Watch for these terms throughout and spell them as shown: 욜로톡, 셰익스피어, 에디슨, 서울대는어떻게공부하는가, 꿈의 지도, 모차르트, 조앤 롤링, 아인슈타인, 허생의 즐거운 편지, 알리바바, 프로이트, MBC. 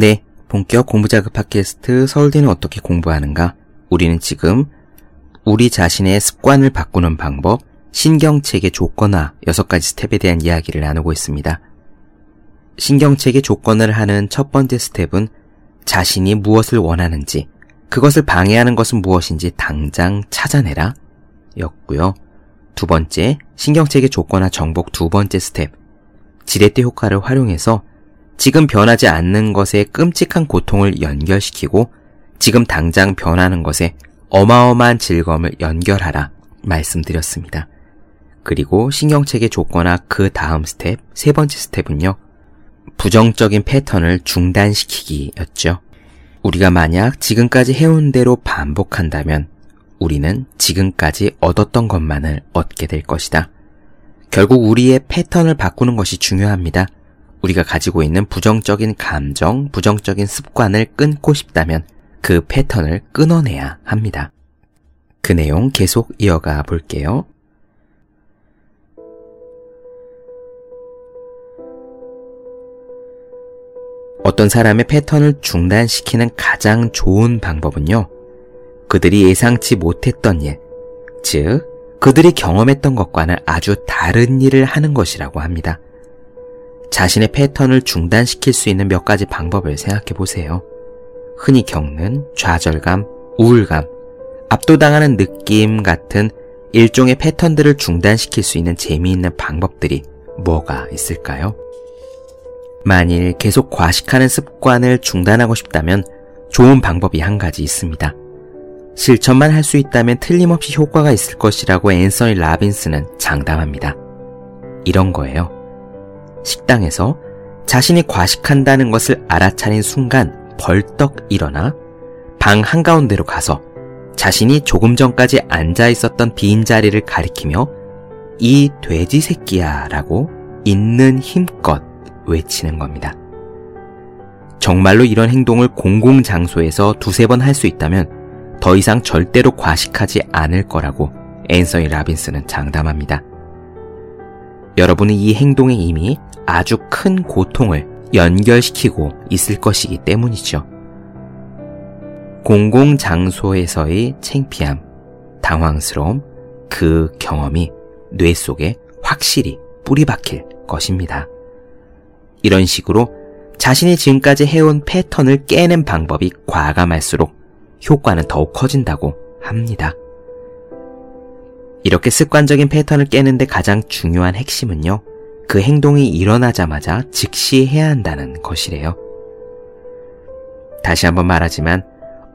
네, 본격 공부자극 팟캐스트 서울대는 어떻게 공부하는가? 우리는 지금 우리 자신의 습관을 바꾸는 방법, 신경책의 조건화 6가지 스텝에 대한 이야기를 나누고 있습니다. 신경책의 조건화를 하는 첫 번째 스텝은 자신이 무엇을 원하는지, 그것을 방해하는 것은 무엇인지 당장 찾아내라 였고요. 두 번째, 신경책의 조건화 정복 두 번째 스텝, 지렛대 효과를 활용해서 지금 변하지 않는 것에 끔찍한 고통을 연결시키고 지금 당장 변하는 것에 어마어마한 즐거움을 연결하라 말씀드렸습니다. 그리고 신경책의 조건화 그 다음 스텝, 세 번째 스텝은요, 부정적인 패턴을 중단시키기였죠. 우리가 만약 지금까지 해온 대로 반복한다면 우리는 지금까지 얻었던 것만을 얻게 될 것이다. 결국 우리의 패턴을 바꾸는 것이 중요합니다. 우리가 가지고 있는 부정적인 감정, 부정적인 습관을 끊고 싶다면 그 패턴을 끊어내야 합니다. 그 내용 계속 이어가 볼게요. 어떤 사람의 패턴을 중단시키는 가장 좋은 방법은요, 그들이 예상치 못했던 일, 즉 그들이 경험했던 것과는 아주 다른 일을 하는 것이라고 합니다. 자신의 패턴을 중단시킬 수 있는 몇 가지 방법을 생각해 보세요. 흔히 겪는 좌절감, 우울감, 압도당하는 느낌 같은 일종의 패턴들을 중단시킬 수 있는 재미있는 방법들이 뭐가 있을까요? 만일 계속 과식하는 습관을 중단하고 싶다면 좋은 방법이 한 가지 있습니다. 실천만 할 수 있다면 틀림없이 효과가 있을 것이라고 앤서니 라빈스는 장담합니다. 이런 거예요. 식당에서 자신이 과식한다는 것을 알아차린 순간 벌떡 일어나 방 한가운데로 가서 자신이 조금 전까지 앉아 있었던 빈자리를 가리키며 "이 돼지 새끼야" 라고 있는 힘껏 외치는 겁니다. 정말로 이런 행동을 공공장소에서 2~3번 할 수 있다면 더 이상 절대로 과식하지 않을 거라고 앤서니 라빈스는 장담합니다. 여러분은 이 행동에 이미 아주 큰 고통을 연결시키고 있을 것이기 때문이죠. 공공장소에서의 창피함, 당황스러움, 그 경험이 뇌 속에 확실히 뿌리박힐 것입니다. 이런 식으로 자신이 지금까지 해온 패턴을 깨는 방법이 과감할수록 효과는 더욱 커진다고 합니다. 이렇게 습관적인 패턴을 깨는데 가장 중요한 핵심은요, 그 행동이 일어나자마자 즉시 해야 한다는 것이래요. 다시 한번 말하지만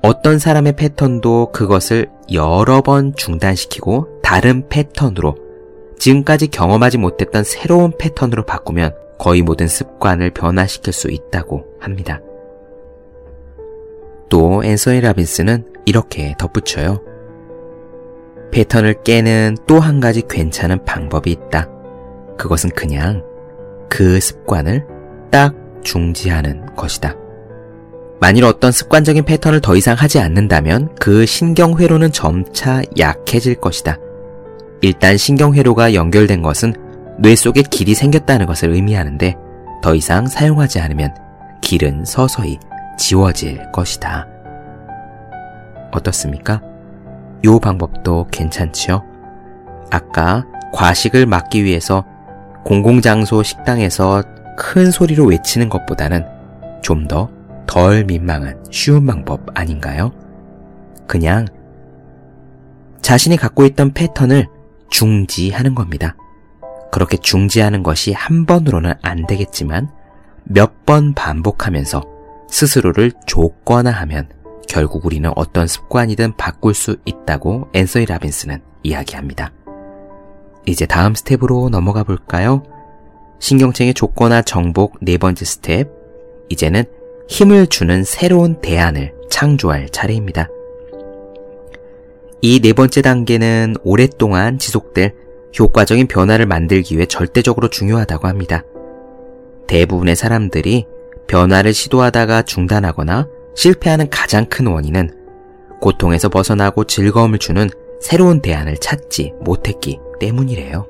어떤 사람의 패턴도 그것을 여러 번 중단시키고 다른 패턴으로, 지금까지 경험하지 못했던 새로운 패턴으로 바꾸면 거의 모든 습관을 변화시킬 수 있다고 합니다. 또 앤서니 라빈스는 이렇게 덧붙여요. 패턴을 깨는 또 한 가지 괜찮은 방법이 있다. 그것은 그냥 그 습관을 딱 중지하는 것이다. 만일 어떤 습관적인 패턴을 더 이상 하지 않는다면 그 신경회로는 점차 약해질 것이다. 일단 신경회로가 연결된 것은 뇌 속에 길이 생겼다는 것을 의미하는데 더 이상 사용하지 않으면 길은 서서히 지워질 것이다. 어떻습니까? 요 방법도 괜찮지요? 아까 과식을 막기 위해서 공공장소 식당에서 큰 소리로 외치는 것보다는 좀 더 덜 민망한 쉬운 방법 아닌가요? 그냥 자신이 갖고 있던 패턴을 중지하는 겁니다. 그렇게 중지하는 것이 한 번으로는 안 되겠지만 몇 번 반복하면서 스스로를 조건화하면 결국 우리는 어떤 습관이든 바꿀 수 있다고 앤서니 라빈스는 이야기합니다. 이제 다음 스텝으로 넘어가 볼까요? 신경책의 조건화 정복 네 번째 스텝, 이제는 힘을 주는 새로운 대안을 창조할 차례입니다. 이 네 번째 단계는 오랫동안 지속될 효과적인 변화를 만들기 위해 절대적으로 중요하다고 합니다. 대부분의 사람들이 변화를 시도하다가 중단하거나 실패하는 가장 큰 원인은 고통에서 벗어나고 즐거움을 주는 새로운 대안을 찾지 못했기 때문이래요.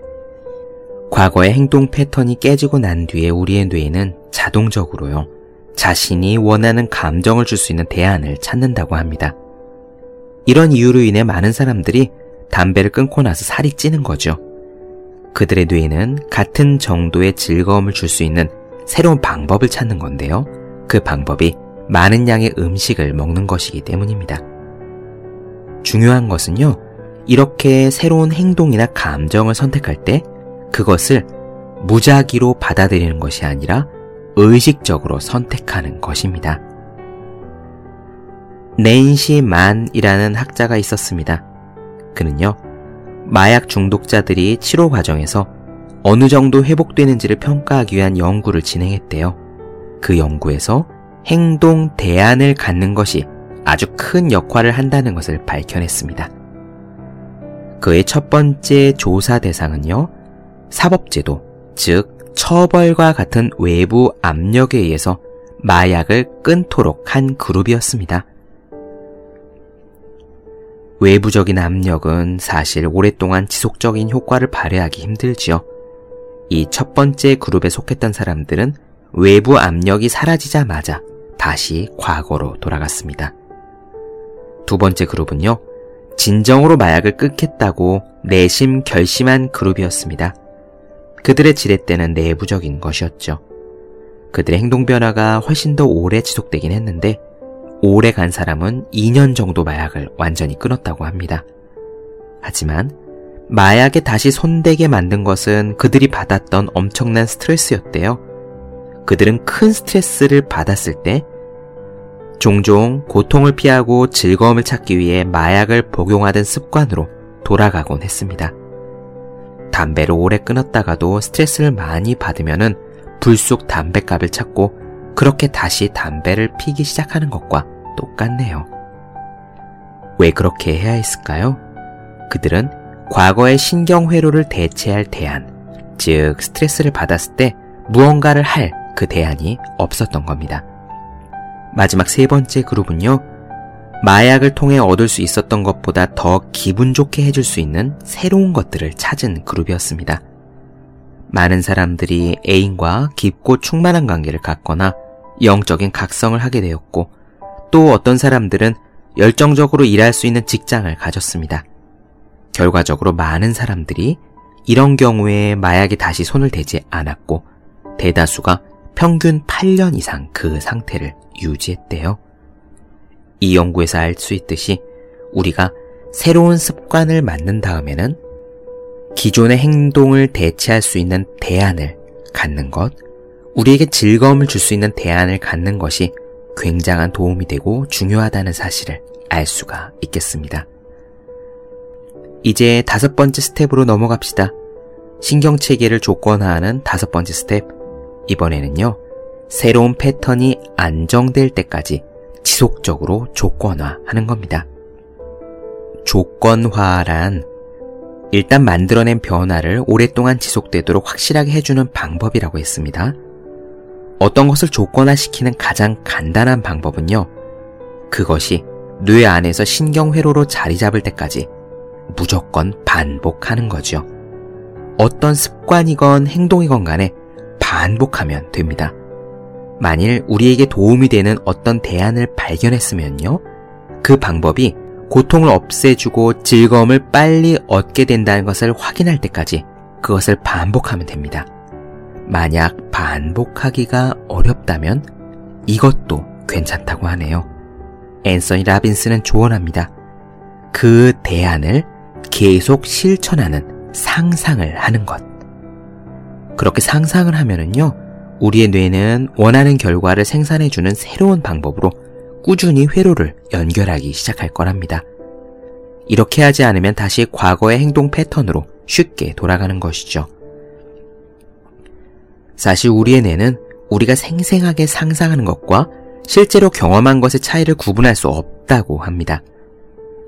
과거의 행동 패턴이 깨지고 난 뒤에 우리의 뇌는 자동적으로요, 자신이 원하는 감정을 줄 수 있는 대안을 찾는다고 합니다. 이런 이유로 인해 많은 사람들이 담배를 끊고 나서 살이 찌는 거죠. 그들의 뇌는 같은 정도의 즐거움을 줄 수 있는 새로운 방법을 찾는 건데요. 그 방법이 많은 양의 음식을 먹는 것이기 때문입니다. 중요한 것은요, 이렇게 새로운 행동이나 감정을 선택할 때 그것을 무작위로 받아들이는 것이 아니라 의식적으로 선택하는 것입니다. 낸시 만이라는 학자가 있었습니다. 그는요, 마약 중독자들이 치료 과정에서 어느 정도 회복되는지를 평가하기 위한 연구를 진행했대요. 그 연구에서 행동 대안을 갖는 것이 아주 큰 역할을 한다는 것을 밝혀냈습니다. 그의 첫 번째 조사 대상은요, 사법제도, 즉 처벌과 같은 외부 압력에 의해서 마약을 끊도록 한 그룹이었습니다. 외부적인 압력은 사실 오랫동안 지속적인 효과를 발휘하기 힘들지요. 이 첫 번째 그룹에 속했던 사람들은 외부 압력이 사라지자마자 다시 과거로 돌아갔습니다. 두 번째 그룹은요, 진정으로 마약을 끊겠다고 내심 결심한 그룹이었습니다. 그들의 지렛대는 내부적인 것이었죠. 그들의 행동 변화가 훨씬 더 오래 지속되긴 했는데 오래 간 사람은 2년 정도 마약을 완전히 끊었다고 합니다. 하지만 마약에 다시 손대게 만든 것은 그들이 받았던 엄청난 스트레스였대요. 그들은 큰 스트레스를 받았을 때 종종 고통을 피하고 즐거움을 찾기 위해 마약을 복용하던 습관으로 돌아가곤 했습니다. 담배를 오래 끊었다가도 스트레스를 많이 받으면은 불쑥 담뱃갑을 찾고 그렇게 다시 담배를 피기 시작하는 것과 똑같네요. 왜 그렇게 해야 했을까요? 그들은 과거의 신경회로를 대체할 대안, 즉 스트레스를 받았을 때 무언가를 할 그 대안이 없었던 겁니다. 마지막 세 번째 그룹은요, 마약을 통해 얻을 수 있었던 것보다 더 기분 좋게 해줄 수 있는 새로운 것들을 찾은 그룹이었습니다. 많은 사람들이 애인과 깊고 충만한 관계를 갖거나 영적인 각성을 하게 되었고, 또 어떤 사람들은 열정적으로 일할 수 있는 직장을 가졌습니다. 결과적으로 많은 사람들이 이런 경우에 마약에 다시 손을 대지 않았고, 대다수가 평균 8년 이상 그 상태를 유지했대요. 이 연구에서 알 수 있듯이 우리가 새로운 습관을 만든 다음에는 기존의 행동을 대체할 수 있는 대안을 갖는 것, 우리에게 즐거움을 줄 수 있는 대안을 갖는 것이 굉장한 도움이 되고 중요하다는 사실을 알 수가 있겠습니다. 이제 다섯 번째 스텝으로 넘어갑시다. 신경체계를 조건화하는 다섯 번째 스텝. 이번에는요, 새로운 패턴이 안정될 때까지 지속적으로 조건화하는 겁니다. 조건화란 일단 만들어낸 변화를 오랫동안 지속되도록 확실하게 해주는 방법이라고 했습니다. 어떤 것을 조건화시키는 가장 간단한 방법은요, 그것이 뇌 안에서 신경회로로 자리 잡을 때까지 무조건 반복하는 거죠. 어떤 습관이건 행동이건 간에 반복하면 됩니다. 만일 우리에게 도움이 되는 어떤 대안을 발견했으면요, 그 방법이 고통을 없애주고 즐거움을 빨리 얻게 된다는 것을 확인할 때까지 그것을 반복하면 됩니다. 만약 반복하기가 어렵다면 이것도 괜찮다고 하네요. 앤서니 라빈스는 조언합니다. 그 대안을 계속 실천하는 상상을 하는 것. 그렇게 상상을 하면은요, 우리의 뇌는 원하는 결과를 생산해주는 새로운 방법으로 꾸준히 회로를 연결하기 시작할 거랍니다. 이렇게 하지 않으면 다시 과거의 행동 패턴으로 쉽게 돌아가는 것이죠. 사실 우리의 뇌는 우리가 생생하게 상상하는 것과 실제로 경험한 것의 차이를 구분할 수 없다고 합니다.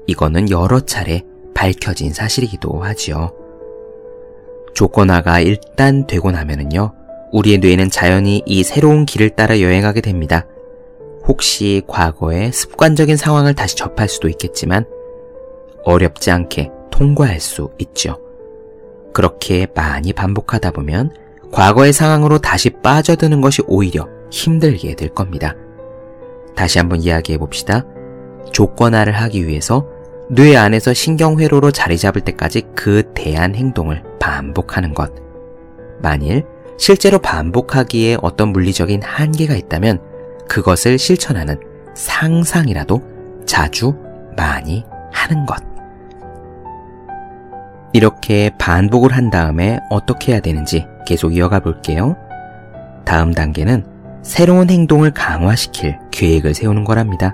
이거는 여러 차례 밝혀진 사실이기도 하지요. 조건화가 일단 되고 나면은요, 우리의 뇌는 자연히 이 새로운 길을 따라 여행하게 됩니다. 혹시 과거의 습관적인 상황을 다시 접할 수도 있겠지만 어렵지 않게 통과할 수 있죠. 그렇게 많이 반복하다 보면 과거의 상황으로 다시 빠져드는 것이 오히려 힘들게 될 겁니다. 다시 한번 이야기해 봅시다. 조건화를 하기 위해서 뇌 안에서 신경회로로 자리 잡을 때까지 그 대한 행동을 반복하는 것. 만일 실제로 반복하기에 어떤 물리적인 한계가 있다면 그것을 실천하는 상상이라도 자주 많이 하는 것. 이렇게 반복을 한 다음에 어떻게 해야 되는지 계속 이어가 볼게요. 다음 단계는 새로운 행동을 강화시킬 계획을 세우는 거랍니다.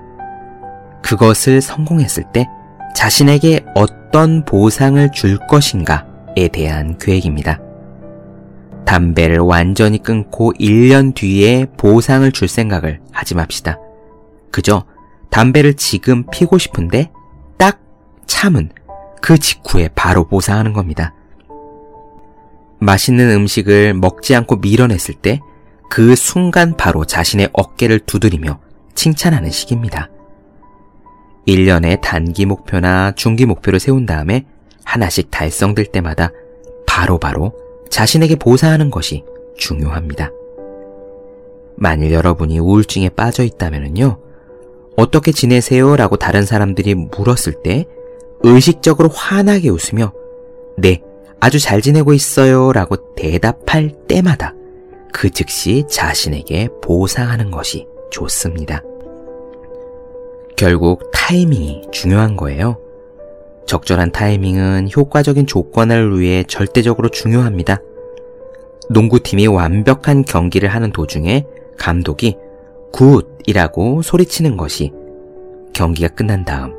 그것을 성공했을 때 자신에게 어떤 보상을 줄 것인가에 대한 계획입니다. 담배를 완전히 끊고 1년 뒤에 보상을 줄 생각을 하지 맙시다. 그저 담배를 지금 피고 싶은데 딱 참은 그 직후에 바로 보상하는 겁니다. 맛있는 음식을 먹지 않고 밀어냈을 때 그 순간 바로 자신의 어깨를 두드리며 칭찬하는 식입니다. 1년에 단기 목표나 중기 목표를 세운 다음에 하나씩 달성될 때마다 바로바로 자신에게 보상하는 것이 중요합니다. 만일 여러분이 우울증에 빠져 있다면요, 어떻게 지내세요? 라고 다른 사람들이 물었을 때 의식적으로 환하게 웃으며 네, 아주 잘 지내고 있어요 라고 대답할 때마다 그 즉시 자신에게 보상하는 것이 좋습니다. 결국 타이밍이 중요한 거예요. 적절한 타이밍은 효과적인 조건화를 위해 절대적으로 중요합니다. 농구팀이 완벽한 경기를 하는 도중에 감독이 굿이라고 소리치는 것이 경기가 끝난 다음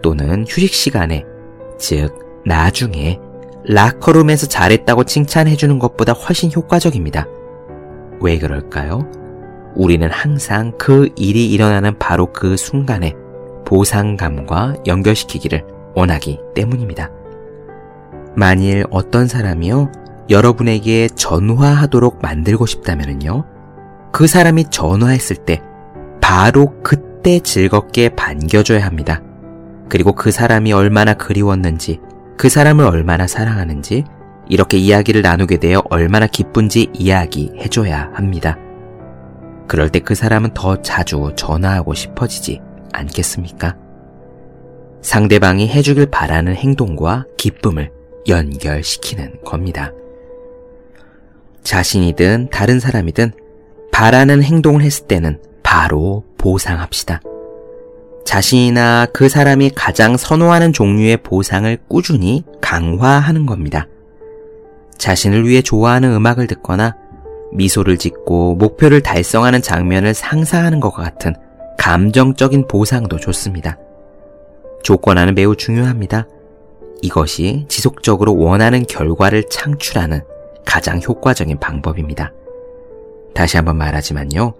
또는 휴식 시간에, 즉 나중에 라커룸에서 잘했다고 칭찬해주는 것보다 훨씬 효과적입니다. 왜 그럴까요? 우리는 항상 그 일이 일어나는 바로 그 순간에 보상감과 연결시키기를 원하기 때문입니다. 만일 어떤 사람이요, 여러분에게 전화하도록 만들고 싶다면요, 그 사람이 전화했을 때 바로 그때 즐겁게 반겨줘야 합니다. 그리고 그 사람이 얼마나 그리웠는지, 그 사람을 얼마나 사랑하는지, 이렇게 이야기를 나누게 되어 얼마나 기쁜지 이야기해줘야 합니다. 그럴 때 그 사람은 더 자주 전화하고 싶어지지 않겠습니까? 상대방이 해주길 바라는 행동과 기쁨을 연결시키는 겁니다. 자신이든 다른 사람이든 바라는 행동을 했을 때는 바로 보상합시다. 자신이나 그 사람이 가장 선호하는 종류의 보상을 꾸준히 강화하는 겁니다. 자신을 위해 좋아하는 음악을 듣거나 미소를 짓고 목표를 달성하는 장면을 상상하는 것과 같은 감정적인 보상도 좋습니다. 조건화는 매우 중요합니다. 이것이 지속적으로 원하는 결과를 창출하는 가장 효과적인 방법입니다. 다시 한번 말하지만요,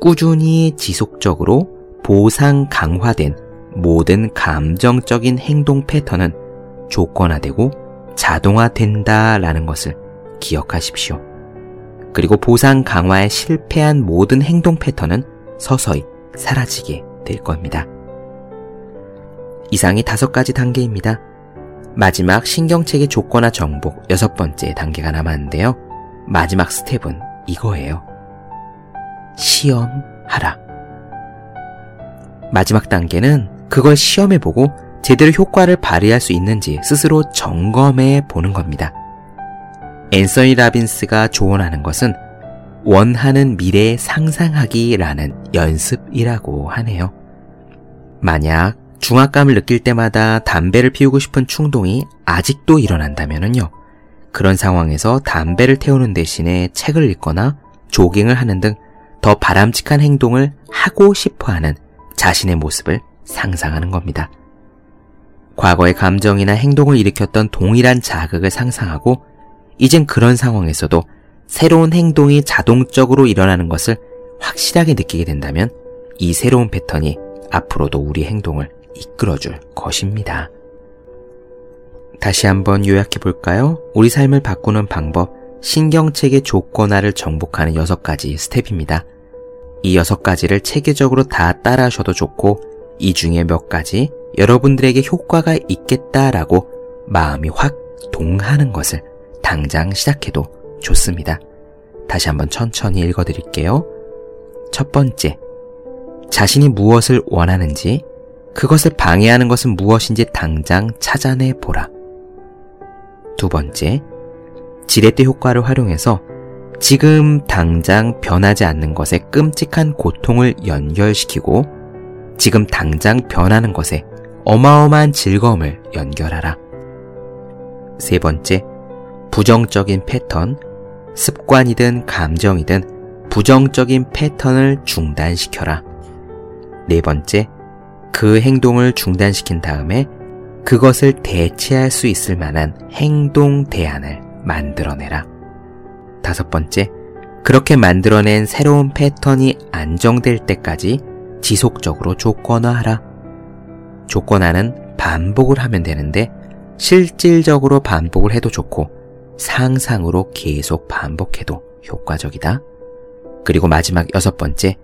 꾸준히 지속적으로 보상 강화된 모든 감정적인 행동 패턴은 조건화되고 자동화된다라는 것을 기억하십시오. 그리고 보상 강화에 실패한 모든 행동 패턴은 서서히 사라지게 될 겁니다. 이상이 5가지 단계입니다. 마지막 신경체계 조건화 정복 6번째 단계가 남았는데요. 마지막 스텝은 이거예요. 시험하라. 마지막 단계는 그걸 시험해보고 제대로 효과를 발휘할 수 있는지 스스로 점검해 보는 겁니다. 앤서니 라빈스가 조언하는 것은 원하는 미래에 상상하기라는 연습이라고 하네요. 만약 중압감을 느낄 때마다 담배를 피우고 싶은 충동이 아직도 일어난다면요, 그런 상황에서 담배를 태우는 대신에 책을 읽거나 조깅을 하는 등 더 바람직한 행동을 하고 싶어하는 자신의 모습을 상상하는 겁니다. 과거의 감정이나 행동을 일으켰던 동일한 자극을 상상하고 이젠 그런 상황에서도 새로운 행동이 자동적으로 일어나는 것을 확실하게 느끼게 된다면 이 새로운 패턴이 앞으로도 우리 행동을 이끌어줄 것입니다. 다시 한번 요약해볼까요? 우리 삶을 바꾸는 방법, 신경체계 조건화를 정복하는 6가지 스텝입니다. 이 6가지를 체계적으로 다 따라하셔도 좋고 이 중에 몇 가지 여러분들에게 효과가 있겠다라고 마음이 확 동하는 것을 당장 시작해도 좋습니다. 다시 한번 천천히 읽어드릴게요. 첫 번째, 자신이 무엇을 원하는지, 그것을 방해하는 것은 무엇인지 당장 찾아내 보라. 두 번째, 지렛대 효과를 활용해서 지금 당장 변하지 않는 것에 끔찍한 고통을 연결시키고 지금 당장 변하는 것에 어마어마한 즐거움을 연결하라. 세 번째, 부정적인 패턴, 습관이든 감정이든 부정적인 패턴을 중단시켜라. 네 번째, 그 행동을 중단시킨 다음에 그것을 대체할 수 있을 만한 행동 대안을 만들어내라. 다섯 번째, 그렇게 만들어낸 새로운 패턴이 안정될 때까지 지속적으로 조건화하라. 조건화는 반복을 하면 되는데 실질적으로 반복을 해도 좋고 상상으로 계속 반복해도 효과적이다. 그리고 마지막 여섯 번째,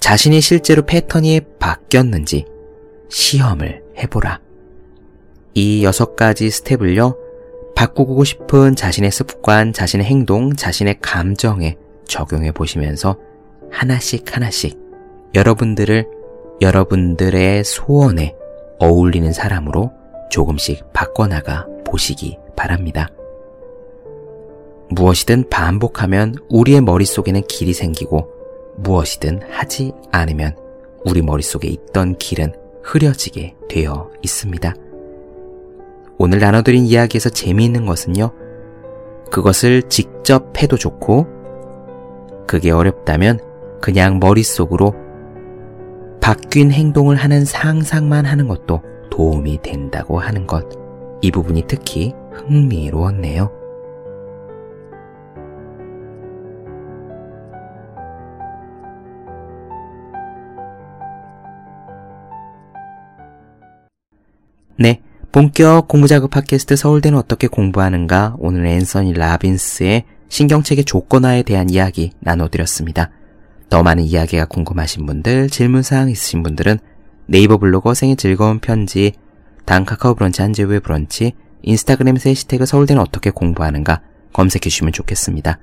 자신이 실제로 패턴이 바뀌었는지 시험을 해보라. 이 6가지 스텝을요, 바꾸고 싶은 자신의 습관, 자신의 행동, 자신의 감정에 적용해 보시면서 하나씩 하나씩 여러분들을 여러분들의 소원에 어울리는 사람으로 조금씩 바꿔나가 보시기 바랍니다. 무엇이든 반복하면 우리의 머릿속에는 길이 생기고 무엇이든 하지 않으면 우리 머릿속에 있던 길은 흐려지게 되어 있습니다. 오늘 나눠드린 이야기에서 재미있는 것은요, 그것을 직접 해도 좋고 그게 어렵다면 그냥 머릿속으로 바뀐 행동을 하는 상상만 하는 것도 도움이 된다고 하는 것, 이 부분이 특히 흥미로웠네요. 네, 본격 공부자극 팟캐스트 서울대는 어떻게 공부하는가, 오늘 앤서니 라빈스의 신경책의 조건화에 대한 이야기 나눠드렸습니다. 더 많은 이야기가 궁금하신 분들, 질문사항 있으신 분들은 네이버 블로그 허생의 즐거운 편지, 단 카카오 브런치 한재우의 브런치, 인스타그램 해시태그 서울대는 어떻게 공부하는가 검색해주시면 좋겠습니다.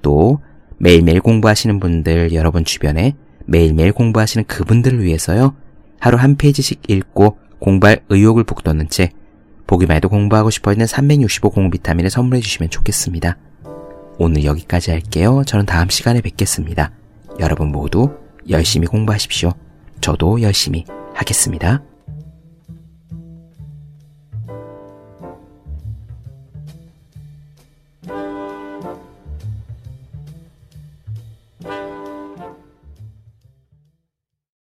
또 매일매일 공부하시는 분들, 여러분 주변에 매일매일 공부하시는 그분들을 위해서요, 하루 한 페이지씩 읽고 공부할 의욕을 북돋는 채 보기만 해도 공부하고 싶어지는 365 공부비타민을 선물해 주시면 좋겠습니다. 오늘 여기까지 할게요. 저는 다음 시간에 뵙겠습니다. 여러분 모두 열심히 공부하십시오. 저도 열심히 하겠습니다.